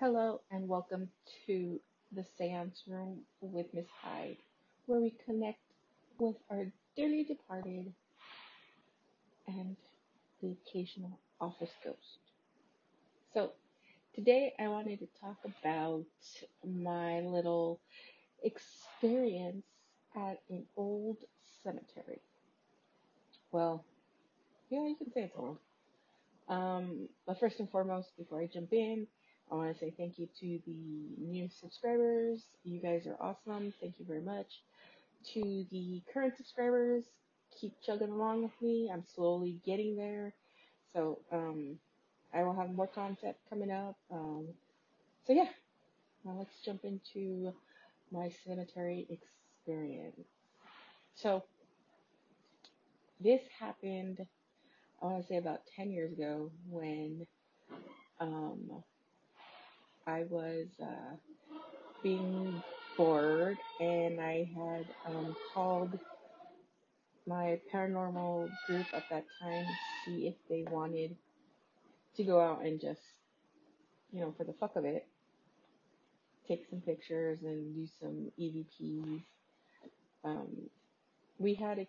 Hello and welcome to the Seance Room with Miss Hyde, where we connect with our dearly departed and the occasional office ghost. So today I wanted to talk about my little experience at an old cemetery. Well, yeah, you can say it's old. But first and foremost, before I jump in, I want to say thank you to the new subscribers. You guys are awesome. Thank you very much. To the current subscribers, keep chugging along with me. I'm slowly getting there. So I will have more content coming up. So yeah, now let's jump into my cemetery experience. So this happened, I want to say about 10 years ago when I was being bored, and I had called my paranormal group at that time to see if they wanted to go out and just, you know, for the fuck of it, take some pictures and do some EVPs. We had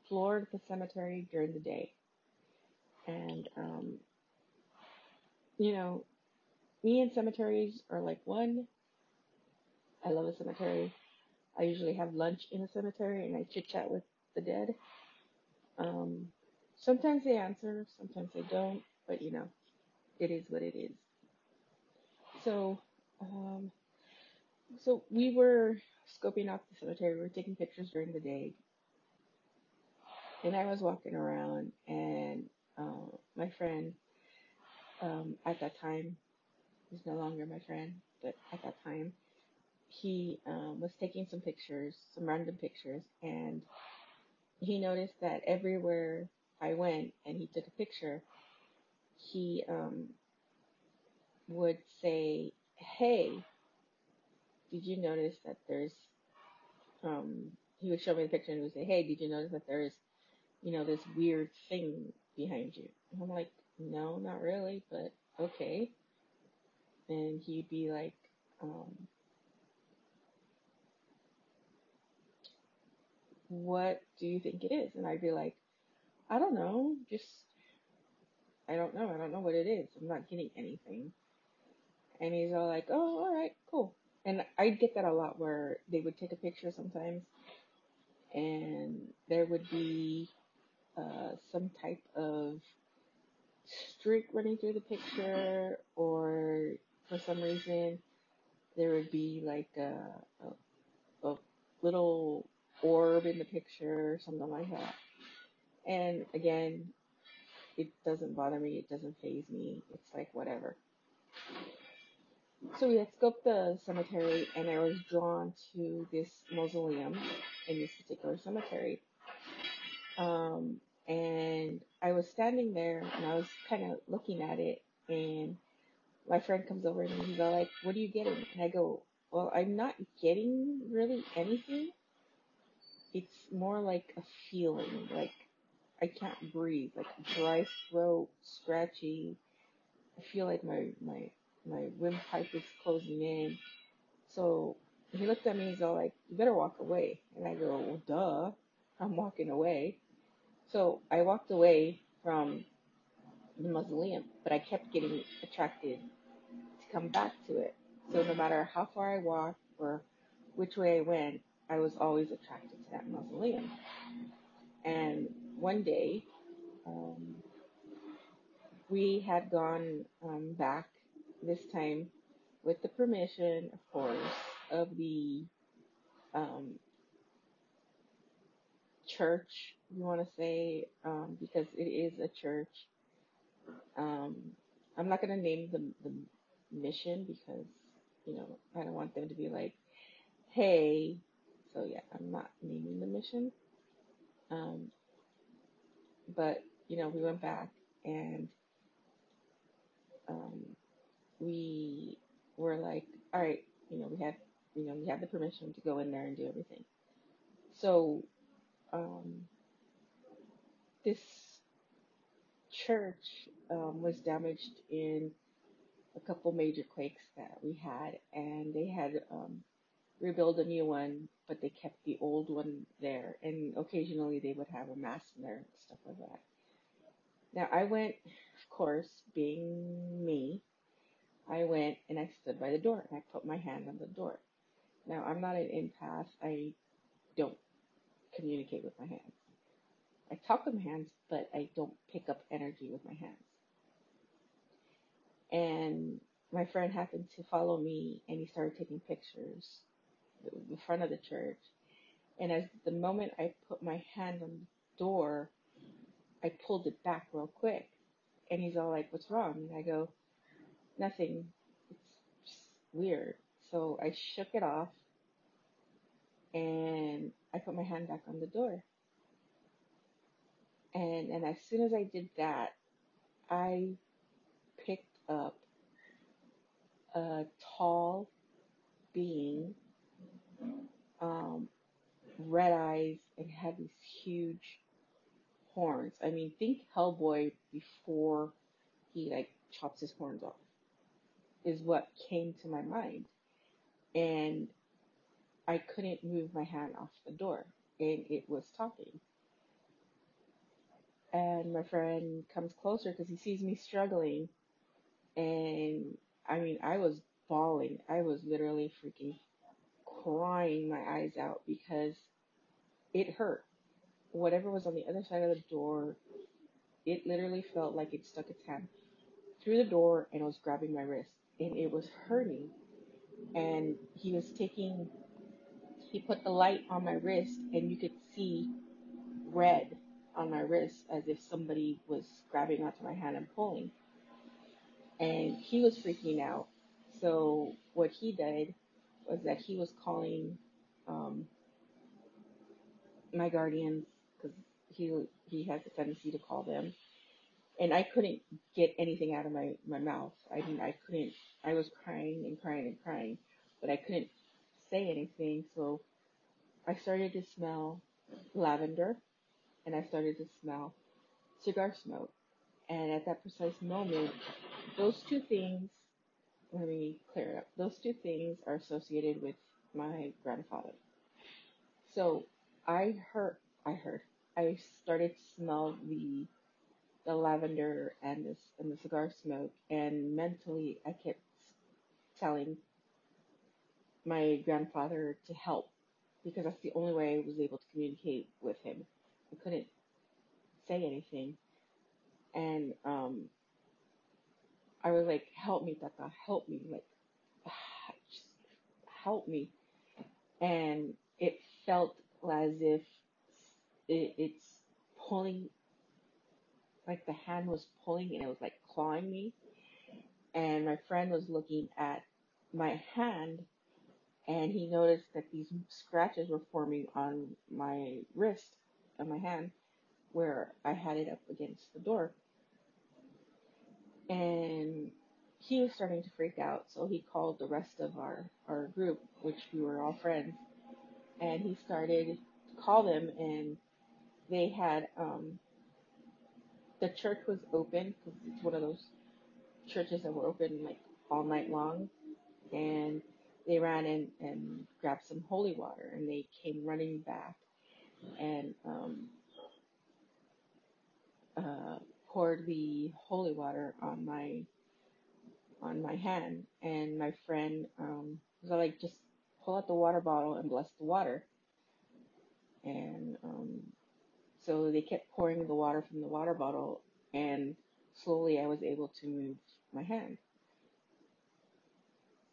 explored the cemetery during the day, and, you know, me and cemeteries are like one. I love a cemetery. I usually have lunch in a cemetery and I chit-chat with the dead. Sometimes they answer, sometimes they don't, but you know, it is what it is. So, so we were scoping out the cemetery. We were taking pictures during the day. And I was walking around and my friend at that time, he's no longer my friend, but at that time, he was taking some pictures, some random pictures, and he noticed that everywhere I went and he took a picture, he would say, "Hey, did you notice that there's," he would show me the picture and he would say, "Hey, did you notice that there's, you know, this weird thing behind you?" And I'm like, "No, not really, but okay." And he'd be like, "What do you think it is?" And I'd be like, "I don't know, just, I don't know what it is, I'm not getting anything." And he's all like, "Oh, all right, cool." And I'd get that a lot where they would take a picture sometimes, and there would be some type of streak running through the picture, or for some reason, there would be like a little orb in the picture, or something like that. And again, it doesn't bother me. It doesn't faze me. It's like whatever. So we had scoped the cemetery, and I was drawn to this mausoleum in this particular cemetery. And I was standing there, and I was kind of looking at it, and my friend comes over and he's all like, "What are you getting?" And I go, "Well, I'm not getting really anything. It's more like a feeling, like I can't breathe, like dry throat, scratchy. I feel like my windpipe is closing in." So he looked at me, he's all like, "You better walk away." And I go, "Well, duh, I'm walking away." So I walked away from the mausoleum, but I kept getting attracted to come back to it. So no matter how far I walked or which way I went, I was always attracted to that mausoleum. And one day, we had gone back, this time with the permission, of course, of the church, you want to say, because it is a church. I'm not going to name the mission because, you know, I don't want them to be like, "Hey." So yeah, I'm not naming the mission. But, you know, we went back and we were like, all right, you know, we had the permission to go in there and do everything. So this church was damaged in a couple major quakes that we had, and they had rebuilt a new one, but they kept the old one there, and occasionally they would have a mass in there and stuff like that. Now I went, of course, being me, I went and I stood by the door and I put my hand on the door. Now I'm not an empath, I don't communicate with my hands. I talk with my hands, but I don't pick up energy with my hands. And my friend happened to follow me, and he started taking pictures in front of the church. And as the moment I put my hand on the door, I pulled it back real quick. And he's all like, "What's wrong?" And I go, "Nothing. It's just weird." So I shook it off, and I put my hand back on the door. And as soon as I did that, I picked up a tall being, red eyes, and had these huge horns. I mean, think Hellboy before he chops his horns off is what came to my mind. And I couldn't move my hand off the door, and it was talking. And my friend comes closer because he sees me struggling. And, I mean, I was bawling. I was literally freaking crying my eyes out because it hurt. Whatever was on the other side of the door, it literally felt like it stuck its hand through the door and it was grabbing my wrist. And it was hurting. And he put the light on my wrist, and you could see red on my wrist as if somebody was grabbing onto my hand and pulling. And he was freaking out. So what he did was that he was calling my guardians, because he has a tendency to call them. And I couldn't get anything out of my mouth. I mean, I was crying and crying and crying, but I couldn't say anything. So I started to smell lavender, and I started to smell cigar smoke. And at that precise moment, those two things, let me clear it up. Those two things are associated with my grandfather. So I started to smell the lavender and the cigar smoke, and mentally I kept telling my grandfather to help, because that's the only way I was able to communicate with him. I couldn't say anything, and I was like, "Help me, Taka, help me, just help me." And it felt as if it's pulling, like the hand was pulling, and it was like clawing me. And my friend was looking at my hand, and he noticed that these scratches were forming on my wrist, on my hand, where I had it up against the door. And he was starting to freak out, so he called the rest of our group, which we were all friends, and he started to call them, and they had, the church was open, because it's one of those churches that were open all night long, and they ran in and grabbed some holy water, and they came running back, and poured the holy water on my hand. And my friend was like, "Just pull out the water bottle and bless the water." And so they kept pouring the water from the water bottle, and slowly I was able to move my hand.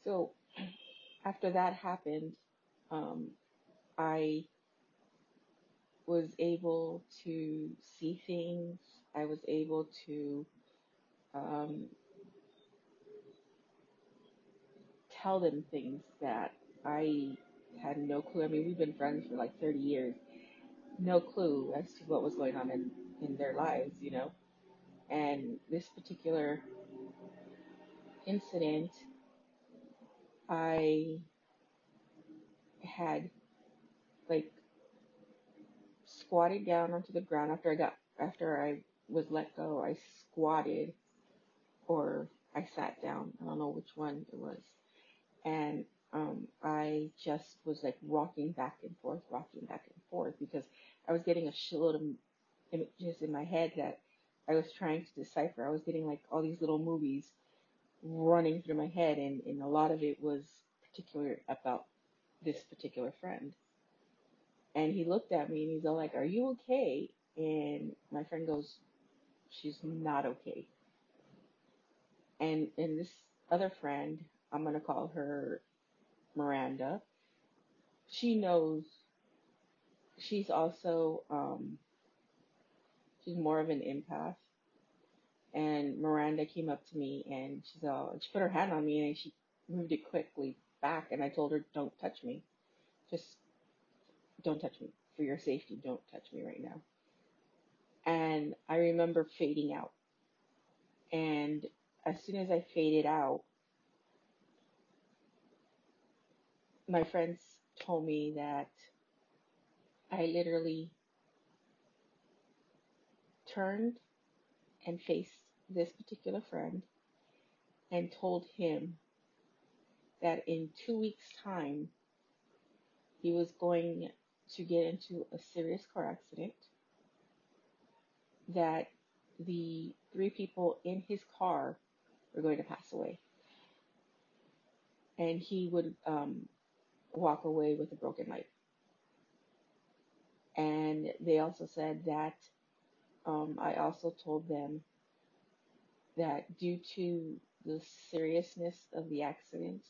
So after that happened, I was able to see things. I was able to tell them things that I had no clue. I mean, we've been friends for 30 years. No clue as to what was going on in their lives, you know. And this particular incident, I had squatted down onto the ground after I was let go. I squatted, or I sat down. I don't know which one it was. And I just was like rocking back and forth because I was getting a shitload of images in my head that I was trying to decipher. I was getting like all these little movies running through my head, and a lot of it was particular about this particular friend. And he looked at me and he's all like, "Are you okay?" And my friend goes, "She's not okay." And this other friend, I'm going to call her Miranda. She knows she's also, she's more of an empath. And Miranda came up to me and she put her hand on me and she moved it quickly back. And I told her, "Don't touch me. Just don't touch me. For your safety, don't touch me right now." And I remember fading out. And as soon as I faded out, my friends told me that I literally turned and faced this particular friend and told him that in 2 weeks' time, he was going to get into a serious car accident, that the 3 people in his car were going to pass away, and he would walk away with a broken leg. And they also said that I also told them that due to the seriousness of the accident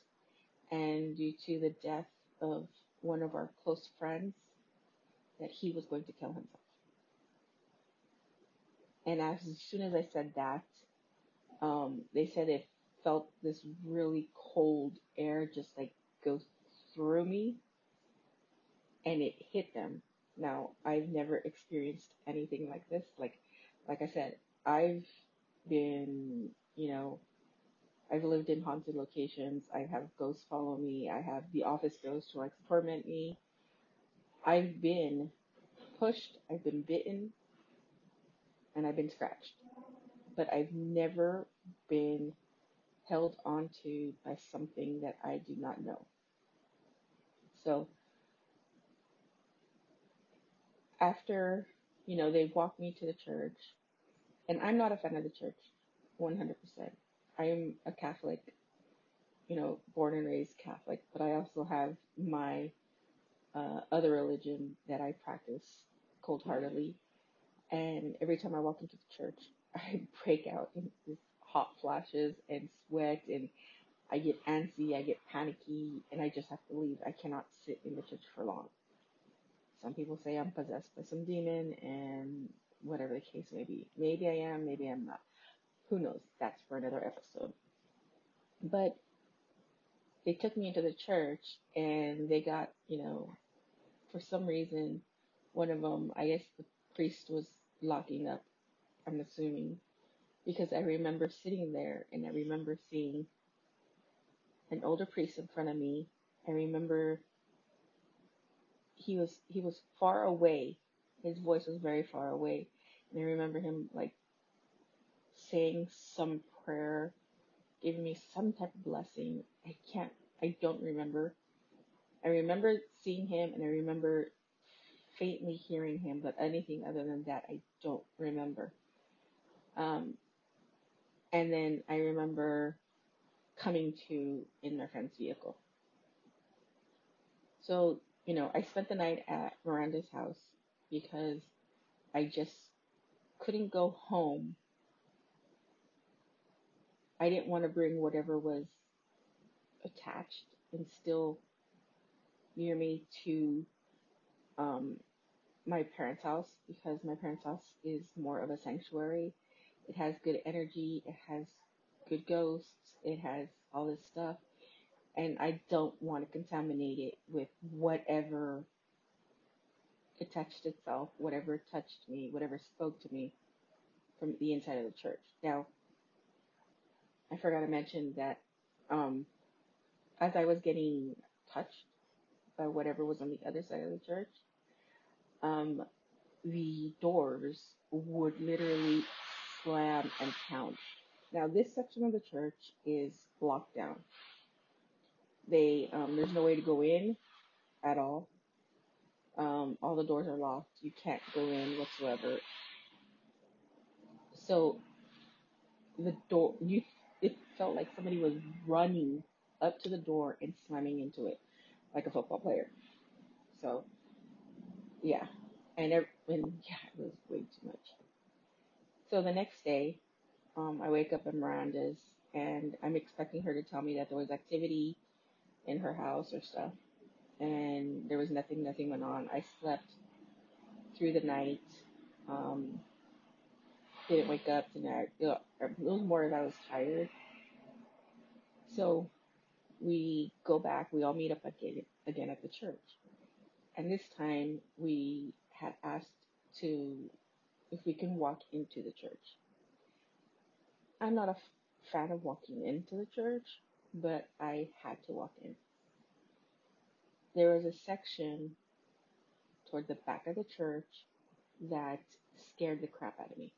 and due to the death of one of our close friends, that he was going to kill himself. And as soon as I said that, they said it felt this really cold air just like go through me, and it hit them. Now, I've never experienced anything like this. Like I said, I've lived in haunted locations. I have ghosts follow me. I have the office ghosts who like to torment me. I've been pushed. I've been bitten. And I've been scratched. But I've never been held onto by something that I do not know. So after, they walked me to the church, and I'm not a fan of the church, 100%. I am a Catholic, born and raised Catholic, but I also have my other religion that I practice cold-heartedly. And every time I walk into the church, I break out in these hot flashes and sweat, and I get antsy, I get panicky, and I just have to leave. I cannot sit in the church for long. Some people say I'm possessed by some demon, and whatever the case may be. Maybe I am, maybe I'm not. Who knows? That's for another episode. But they took me into the church, and they got, for some reason, one of them, I guess the priest was locking up, I'm assuming, because I remember sitting there, and I remember seeing an older priest in front of me. I remember he was far away. His voice was very far away. And I remember him like saying some prayer, giving me some type of blessing. I don't remember. I remember seeing him, and I remember faintly hearing him, but anything other than that, I don't remember. And then I remember coming to in my friend's vehicle. So, I spent the night at Miranda's house because I just couldn't go home. I didn't want to bring whatever was attached and still near me to my parents' house, because my parents' house is more of a sanctuary. It has good energy. It has good ghosts. It has all this stuff. And I don't want to contaminate it with whatever attached itself, whatever touched me, whatever spoke to me from the inside of the church. Now, I forgot to mention that as I was getting touched by whatever was on the other side of the church, the doors would literally slam and pound. Now, this section of the church is locked down. There's no way to go in at all. All the doors are locked. You can't go in whatsoever. So it felt like somebody was running up to the door and slamming into it like a football player. So yeah, it was way too much. So the next day, I wake up at Miranda's and I'm expecting her to tell me that there was activity in her house or stuff, and there was nothing went on. I slept through the night, didn't wake up tonight. It was more that I was tired. So we go back, we all meet up again at the church. And this time we had asked if we can walk into the church. I'm not a fan of walking into the church, but I had to walk in. There was a section toward the back of the church that scared the crap out of me.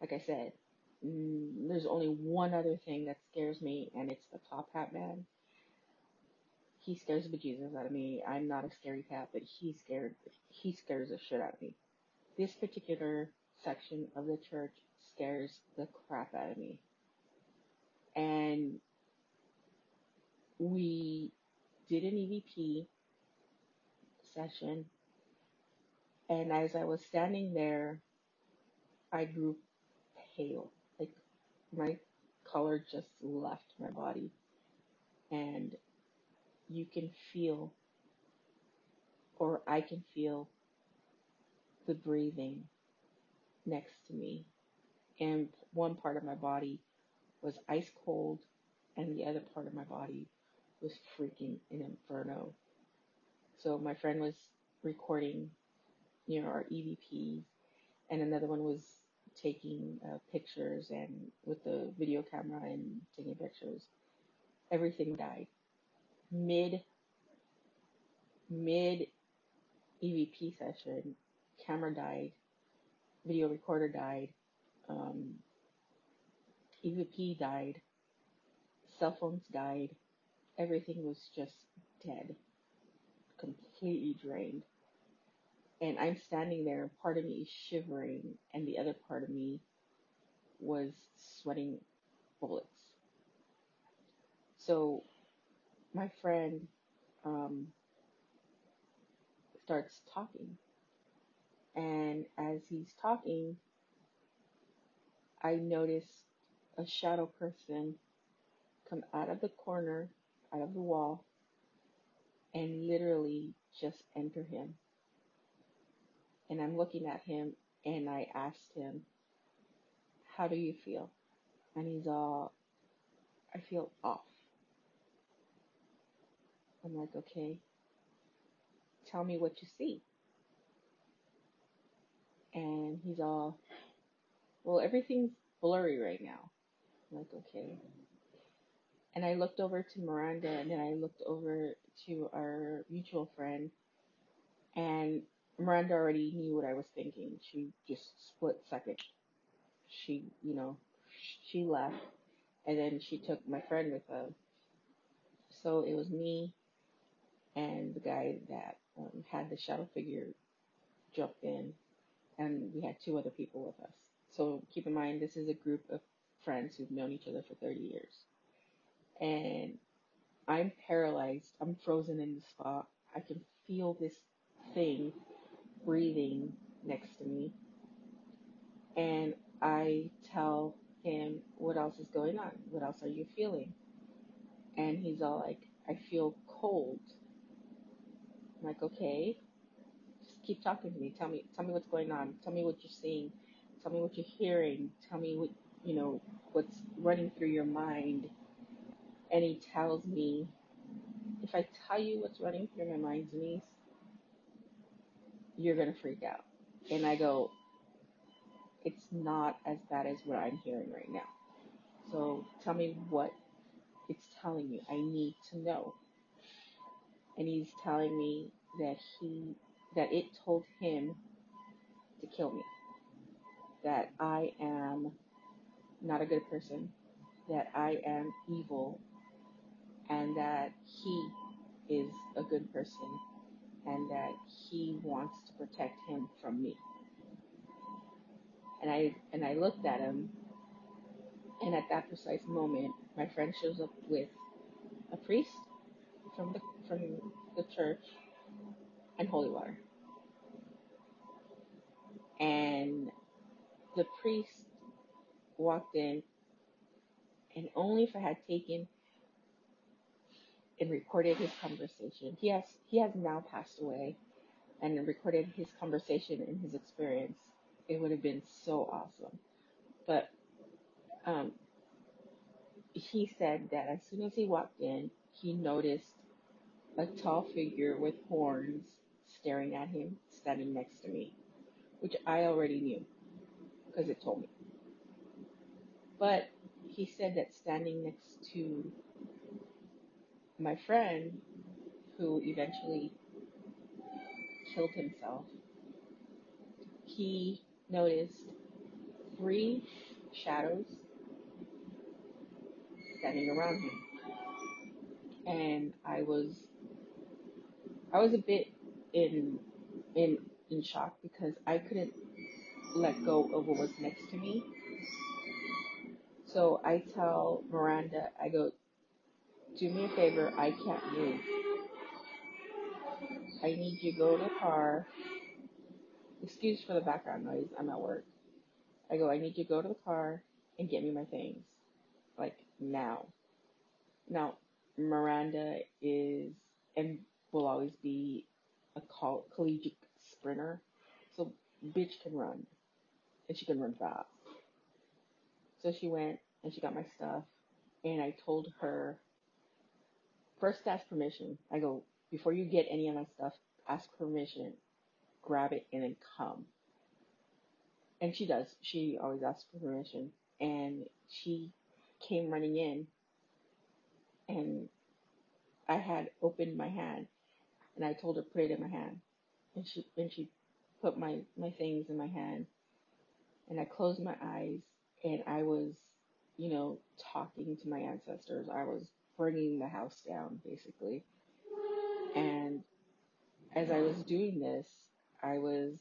Like I said, there's only one other thing that scares me, and it's the Top Hat Man. He scares the bejesus out of me. I'm not a scary cat, but he scares the shit out of me. This particular section of the church scares the crap out of me. And we did an EVP session, and as I was standing there, I grew pale. Like, my color just left my body, and you can feel, or I can feel, the breathing next to me, and one part of my body was ice cold, and the other part of my body was freaking in inferno. So my friend was recording, our EVPs, and another one was taking pictures, and with the video camera and taking pictures. Everything died. Mid EVP session, camera died, video recorder died, EVP died, cell phones died. Everything was just dead, completely drained. And I'm standing there, and part of me is shivering, and the other part of me was sweating bullets. So my friend starts talking. And as he's talking, I noticed a shadow person come out of the corner, out of the wall, and literally just enter him. And I'm looking at him, and I asked him, how do you feel? And he's all, I feel off. I'm like, okay, tell me what you see. And he's all, well, everything's blurry right now. I'm like, okay. And I looked over to Miranda, and then I looked over to our mutual friend, and Miranda already knew what I was thinking. She just split second. She, she left, and then she took my friend with her. So it was me and the guy that had the shadow figure jump in, and we had two other people with us. So keep in mind, this is a group of friends who've known each other for 30 years. And I'm paralyzed. I'm frozen in the spot. I can feel this thing breathing next to me, and I tell him, what else is going on? What else are you feeling? And he's all like, I feel cold. I'm like, okay, just keep talking to me. Tell me what's going on. Tell me what you're seeing. Tell me what you're hearing. Tell me what what's running through your mind. And he tells me, if I tell you what's running through my mind, Denise, you're going to freak out. And I go, it's not as bad as what I'm hearing right now. So tell me what it's telling you. I need to know. And he's telling me that it told him to kill me. That I am not a good person, that I am evil, and that he is a good person, and that he wants to protect him from me. And I looked at him, and at that precise moment, my friend shows up with a priest from the church and holy water. And the priest walked in, and only if I had taken and recorded his conversation. He has now passed away, and recorded his conversation and his experience. It would have been so awesome. But he said that as soon as he walked in, he noticed a tall figure with horns staring at him, standing next to me, which I already knew because it told me. But he said that standing next to my friend, who eventually killed himself, he noticed 3 shadows standing around him. And I was a bit in shock, because I couldn't let go of what was next to me. So I tell Miranda, I go, do me a favor, I can't move. I need you to go to the car. Excuse for the background noise, I'm at work. I go, I need you to go to the car and get me my things. Like, now. Now, Miranda is, and will always be, a collegiate sprinter. So, bitch can run. And she can run fast. So she went, and she got my stuff. And I told her, first ask permission. I go, before you get any of my stuff, ask permission. Grab it and then come. And she does. She always asks for permission. And she came running in, and I had opened my hand, and I told her put it in my hand, and she put my things in my hand, and I closed my eyes, and I was, talking to my ancestors. I was burning the house down, basically. And as I was doing this, I was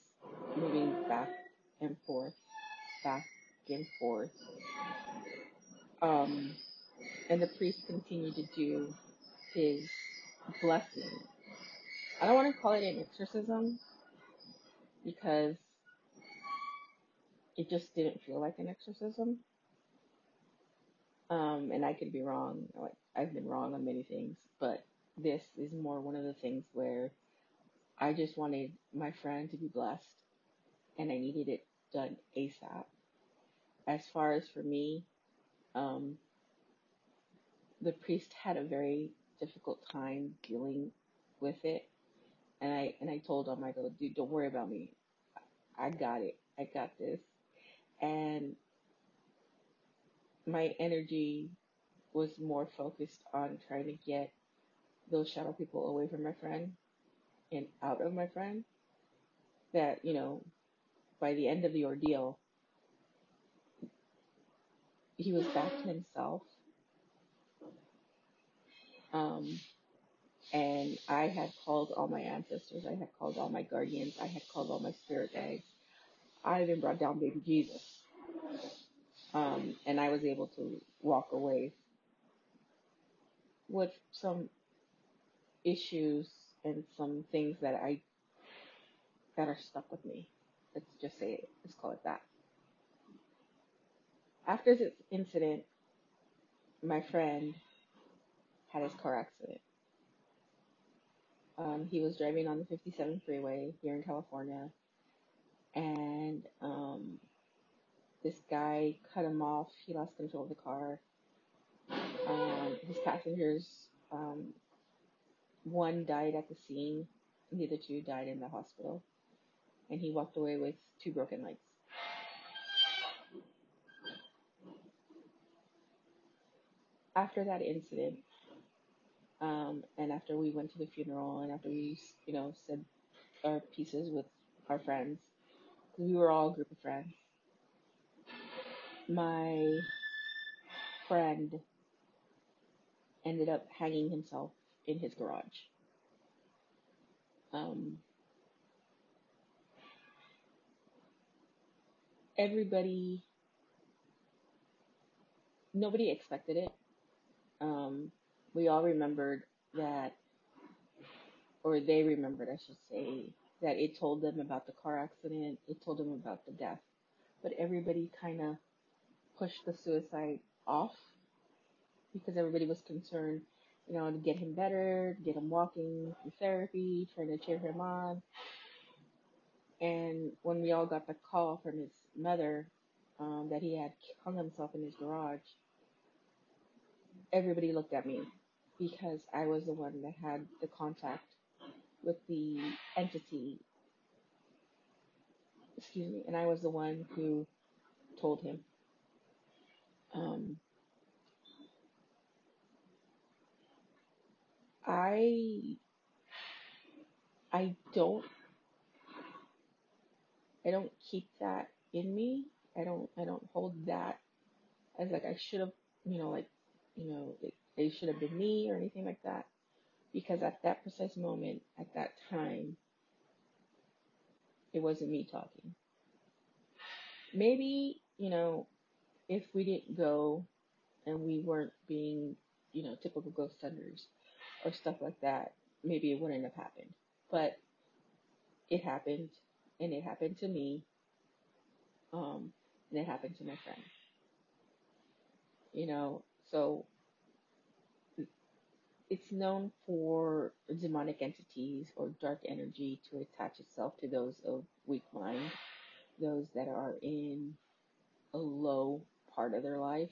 moving back and forth, and the priest continued to do his blessing. I don't want to call it an exorcism, because it just didn't feel like an exorcism, and I could be wrong. I've been wrong on many things, but this is more one of the things where I just wanted my friend to be blessed, and I needed it done ASAP. As far as for me, the priest had a very difficult time dealing with it, and I told him, I go, dude, don't worry about me. I got it. I got this. And my energy was more focused on trying to get those shadow people away from my friend and out of my friend, that, by the end of the ordeal, he was back to himself. And I had called all my ancestors, I had called all my guardians, I had called all my spirit guides. I even brought down baby Jesus. And I was able to walk away with some issues and some things that are stuck with me. Let's just say it. Let's call it that. After this incident, my friend had his car accident. He was driving on the 57 freeway here in California, and this guy cut him off. He lost control of the car. His passengers, one died at the scene, and the other 2 died in the hospital, and he walked away with 2 broken legs. After that incident, and after we went to the funeral, and after we, said our pieces with our friends, because we were all a group of friends, my friend ended up hanging himself in his garage. Nobody expected it. We all remembered that, or they remembered, I should say, that it told them about the car accident, it told them about the death, but everybody kind of pushed the suicide off because everybody was concerned, to get him better, get him walking, therapy, trying to cheer him on. And when we all got the call from his mother that he had hung himself in his garage, everybody looked at me because I was the one that had the contact with the entity. Excuse me. And I was the one who told him. I don't keep that in me. I don't hold that as like I should have, it should have been me or anything like that. Because at that precise moment, at that time, it wasn't me talking. Maybe, if we didn't go and we weren't being, typical ghost hunters or stuff like that, maybe it wouldn't have happened. But it happened, and it happened to me, and it happened to my friend. So it's known for demonic entities or dark energy to attach itself to those of weak mind, those that are in a low part of their life.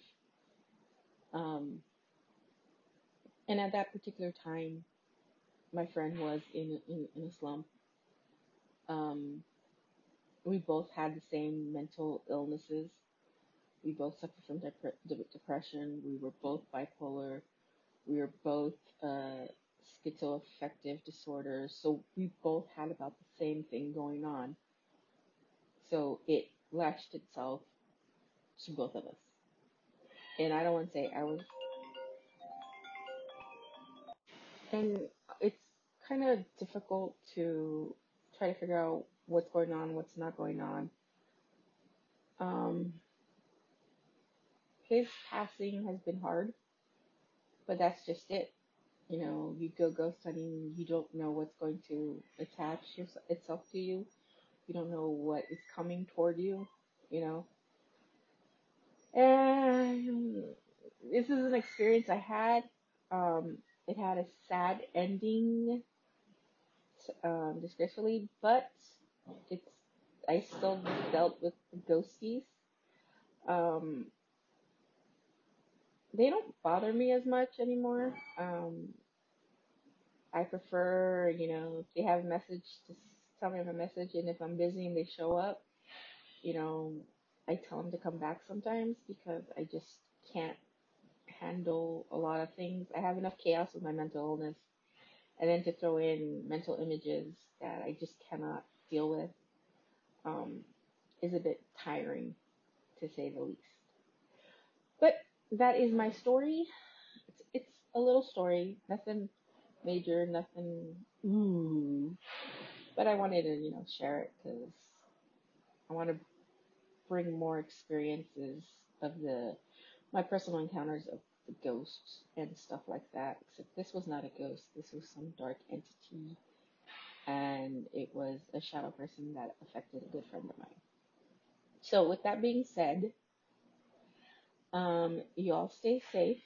And at that particular time, my friend was in a slump. We both had the same mental illnesses. We both suffered from depression. We were both bipolar. We were both schizoaffective disorders, so we both had about the same thing going on. So it lashed itself to both of us. And I don't want to say I was... And it's kind of difficult to try to figure out what's going on, what's not going on. His passing has been hard. But that's just it. You go ghost hunting, you don't know what's going to attach itself to you. You don't know what is coming toward you, And this is an experience I had. It had a sad ending, disgracefully, but I still dealt with the ghosties. They don't bother me as much anymore. I prefer, they have a message, to tell me of a message, and if I'm busy and they show up, I tell them to come back sometimes because I just can't handle a lot of things. I have enough chaos with my mental illness, and then to throw in mental images that I just cannot deal with is a bit tiring, to say the least. But that is my story. It's a little story, nothing major, nothing ooh, but I wanted to share it because I want to bring more experiences of my personal encounters of the ghosts and stuff like that. Except this was not a ghost. This was some dark entity, and it was a shadow person that affected a good friend of mine. So with that being said, y'all stay safe.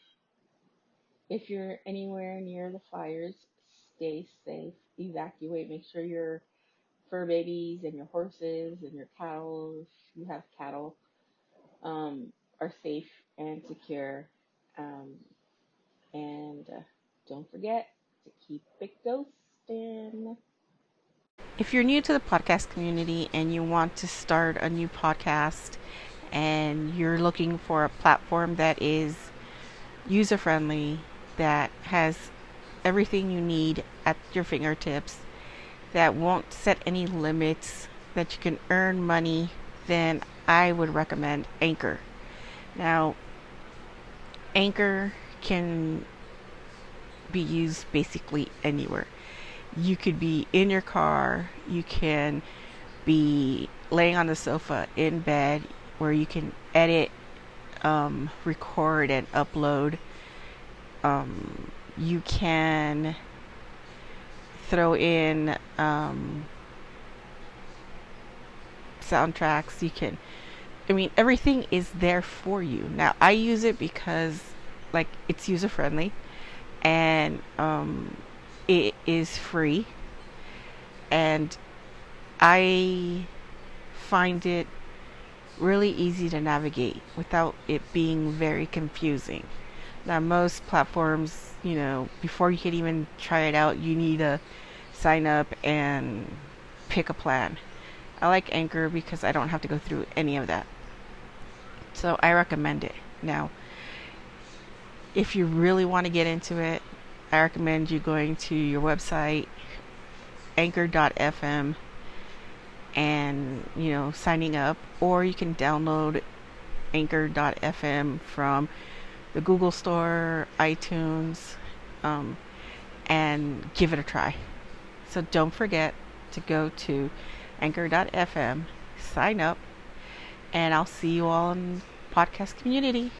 If you're anywhere near the fires, stay safe. Evacuate. Make sure your fur babies and your horses and your cattle, if you have cattle, are safe and secure. And don't forget to keep it ghosting. If you're new to the podcast community and you want to start a new podcast, and you're looking for a platform that is user-friendly, that has everything you need at your fingertips, that won't set any limits, that you can earn money, then I would recommend Anchor. Now, Anchor can be used basically anywhere. You could be in your car, you can be laying on the sofa in bed, where you can edit, record and upload. You can throw in soundtracks. You can, everything is there for you. Now, I use it because, it's user friendly, and it is free, and I find it really easy to navigate without it being very confusing. Now, most platforms, before you can even try it out, you need to sign up and pick a plan. I like Anchor because I don't have to go through any of that. So I recommend it. Now, if you really want to get into it, I recommend you going to your website, anchor.fm, and, signing up, or you can download anchor.fm from the Google Store, iTunes, and give it a try. So don't forget to go to anchor.fm, sign up, and I'll see you all in the podcast community.